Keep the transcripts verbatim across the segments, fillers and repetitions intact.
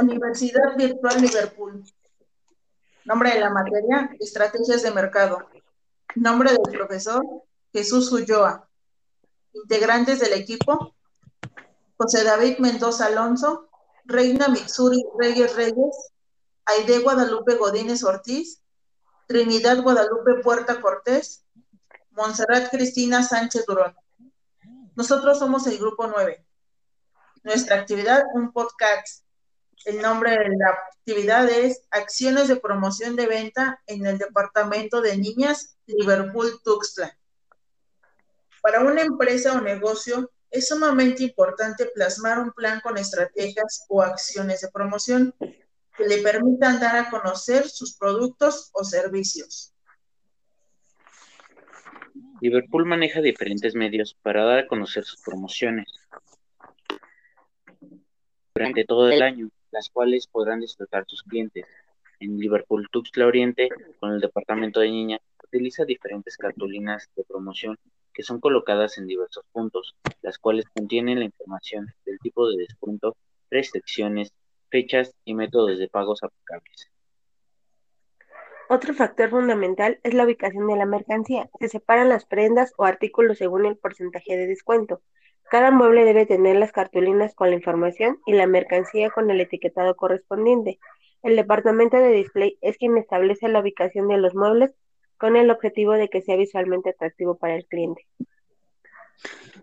Universidad Virtual Liverpool. Nombre de la materia, Estrategias de Mercado. Nombre del profesor, Jesús Ulloa. Integrantes del equipo, José David Mendoza Alonso, Reina Mitsuri Reyes Reyes, Aide Guadalupe Godínez Ortiz, Trinidad Guadalupe Puerta Cortés, Montserrat Cristina Sánchez Durón. Nosotros somos el Grupo Nueve. Nuestra actividad, un podcast. El nombre de la actividad es Acciones de Promoción de Venta en el Departamento de Niñas, Liverpool Tuxtla. Para una empresa o negocio es sumamente importante plasmar un plan con estrategias o acciones de promoción que le permitan dar a conocer sus productos o servicios. Liverpool maneja diferentes medios para dar a conocer sus promociones durante todo el año, las cuales podrán disfrutar sus clientes. En Liverpool Tuxtla Oriente, con el departamento de niñas, utiliza diferentes cartulinas de promoción que son colocadas en diversos puntos, las cuales contienen la información del tipo de descuento, restricciones, fechas y métodos de pagos aplicables. Otro factor fundamental es la ubicación de la mercancía. Se separan las prendas o artículos según el porcentaje de descuento. Cada mueble debe tener las cartulinas con la información y la mercancía con el etiquetado correspondiente. El departamento de display es quien establece la ubicación de los muebles con el objetivo de que sea visualmente atractivo para el cliente.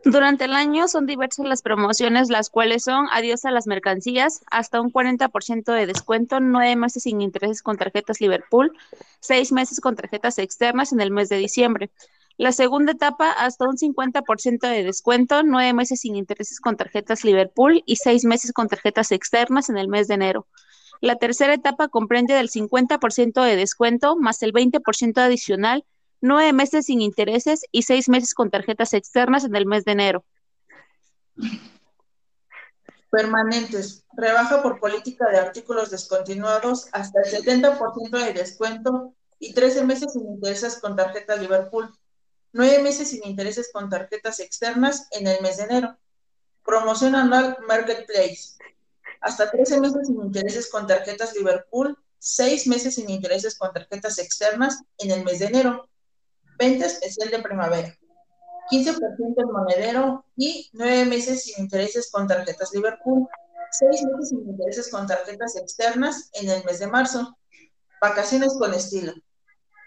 Durante el año son diversas las promociones, las cuales son adiós a las mercancías, hasta un cuarenta por ciento de descuento, nueve meses sin intereses con tarjetas Liverpool, seis meses con tarjetas externas en el mes de diciembre. La segunda etapa, hasta un cincuenta por ciento de descuento, nueve meses sin intereses con tarjetas Liverpool y seis meses con tarjetas externas en el mes de enero. La tercera etapa comprende del cincuenta por ciento de descuento más el veinte por ciento adicional, nueve meses sin intereses y seis meses con tarjetas externas en el mes de enero. Permanentes. Rebaja por política de artículos descontinuados hasta el setenta por ciento de descuento y trece meses sin intereses con tarjetas Liverpool. nueve meses sin intereses con tarjetas externas en el mes de enero. Promoción anual Marketplace. Hasta trece meses sin intereses con tarjetas Liverpool, seis meses sin intereses con tarjetas externas en el mes de enero. Venta especial de primavera. quince por ciento en monedero y nueve meses sin intereses con tarjetas Liverpool, seis meses sin intereses con tarjetas externas en el mes de marzo. Vacaciones con estilo.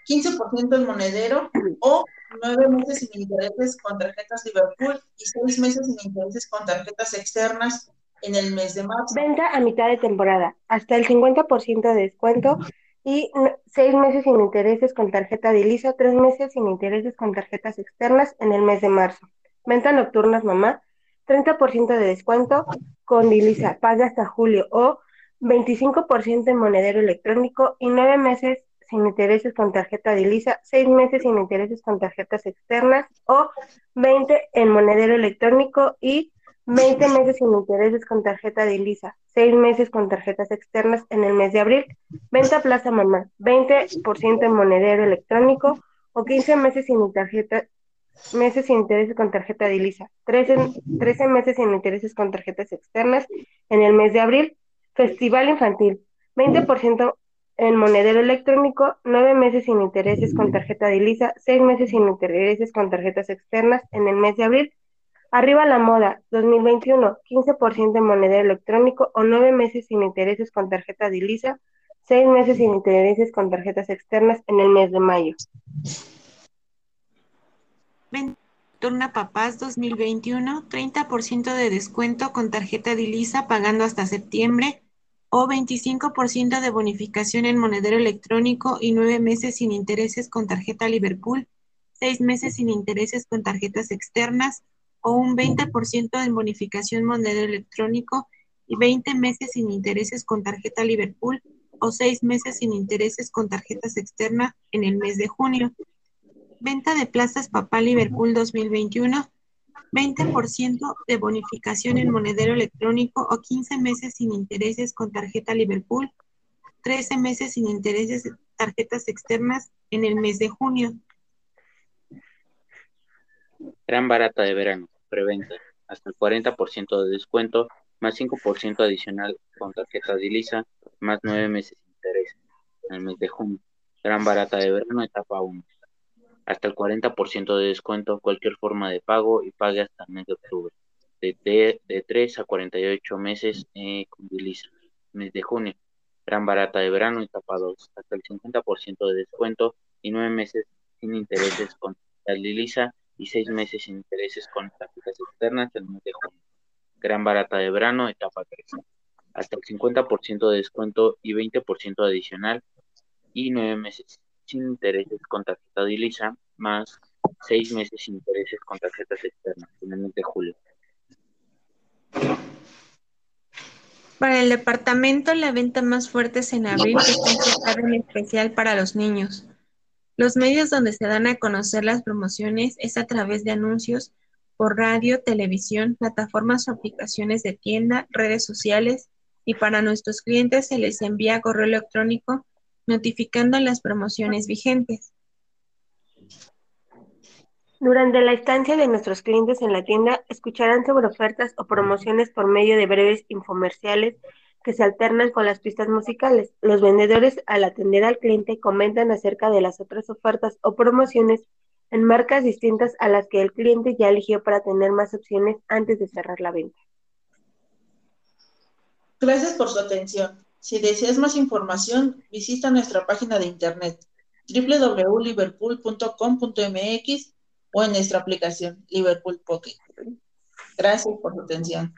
quince por ciento en monedero o nueve meses sin intereses con tarjetas Liverpool y seis meses sin intereses con tarjetas externas en el mes de marzo. Venta a mitad de temporada, hasta el cincuenta por ciento de descuento y seis meses sin intereses con tarjeta de ILISA, tres meses sin intereses con tarjetas externas en el mes de marzo. Venta nocturnas mamá, treinta por ciento de descuento con ILISA, paga hasta julio o veinticinco por ciento en monedero electrónico y nueve meses sin intereses con tarjeta de ILISA, seis meses sin intereses con tarjetas externas o veinte en monedero electrónico y veinte meses sin intereses con tarjeta de ILISA, seis meses con tarjetas externas en el mes de abril. Venta Plaza Mamá, veinte por ciento en monedero electrónico o quince meses sin tarjeta, meses sin intereses con tarjeta de ILISA, trece, trece meses sin intereses con tarjetas externas en el mes de abril. Festival Infantil, veinte por ciento en monedero electrónico, nueve meses sin intereses con tarjeta de ILISA, seis meses sin intereses con tarjetas externas en el mes de abril. Arriba la moda, dos mil veintiuno, quince por ciento en monedero electrónico o nueve meses sin intereses con tarjeta de ILISA, seis meses sin intereses con tarjetas externas en el mes de mayo. Torna Papás dos mil veintiuno, treinta por ciento de descuento con tarjeta de ILISA pagando hasta septiembre, o veinticinco por ciento de bonificación en monedero electrónico y nueve meses sin intereses con tarjeta Liverpool, seis meses sin intereses con tarjetas externas o un veinte por ciento en bonificación monedero electrónico y veinte meses sin intereses con tarjeta Liverpool o seis meses sin intereses con tarjetas externas en el mes de junio. Venta de plazas Papá Liverpool dos mil veintiuno. veinte por ciento de bonificación en monedero electrónico o quince meses sin intereses con tarjeta Liverpool, trece meses sin intereses en tarjetas externas en el mes de junio. Gran barata de verano, preventa, hasta el cuarenta por ciento de descuento, más cinco por ciento adicional con tarjetas de ILISA, más nueve meses de interés en el mes de junio. Gran barata de verano, etapa uno. Hasta el cuarenta por ciento de descuento en cualquier forma de pago y pague hasta el mes de octubre. De, de, de tres a cuarenta y ocho meses eh, con ILISA. Mes de junio. Gran barata de verano, etapa dos. Hasta el cincuenta por ciento de descuento y nueve meses sin intereses con tarjetas de ILISA y seis meses sin intereses con tarjetas externas en el mes de junio. Gran barata de verano, etapa tres. Hasta el cincuenta por ciento de descuento y veinte por ciento adicional y nueve meses sin intereses con tarjeta de ILISA, más seis meses sin intereses con tarjetas externas en el mes de julio. Para el departamento, la venta más fuerte es en abril, que está enfocada en especial para los niños. Los medios donde se dan a conocer las promociones es a través de anuncios por radio, televisión, plataformas o aplicaciones de tienda, redes sociales, y para nuestros clientes se les envía correo electrónico notificando las promociones vigentes. Durante la estancia de nuestros clientes en la tienda, escucharán sobre ofertas o promociones por medio de breves infomerciales que se alternan con las pistas musicales. Los vendedores, al atender al cliente, comentan acerca de las otras ofertas o promociones en marcas distintas a las que el cliente ya eligió para tener más opciones antes de cerrar la venta. Gracias por su atención. Si deseas más información, visita nuestra página de internet doble u doble u doble u punto liverpool punto com punto m x o en nuestra aplicación Liverpool Pocket. Gracias por su atención.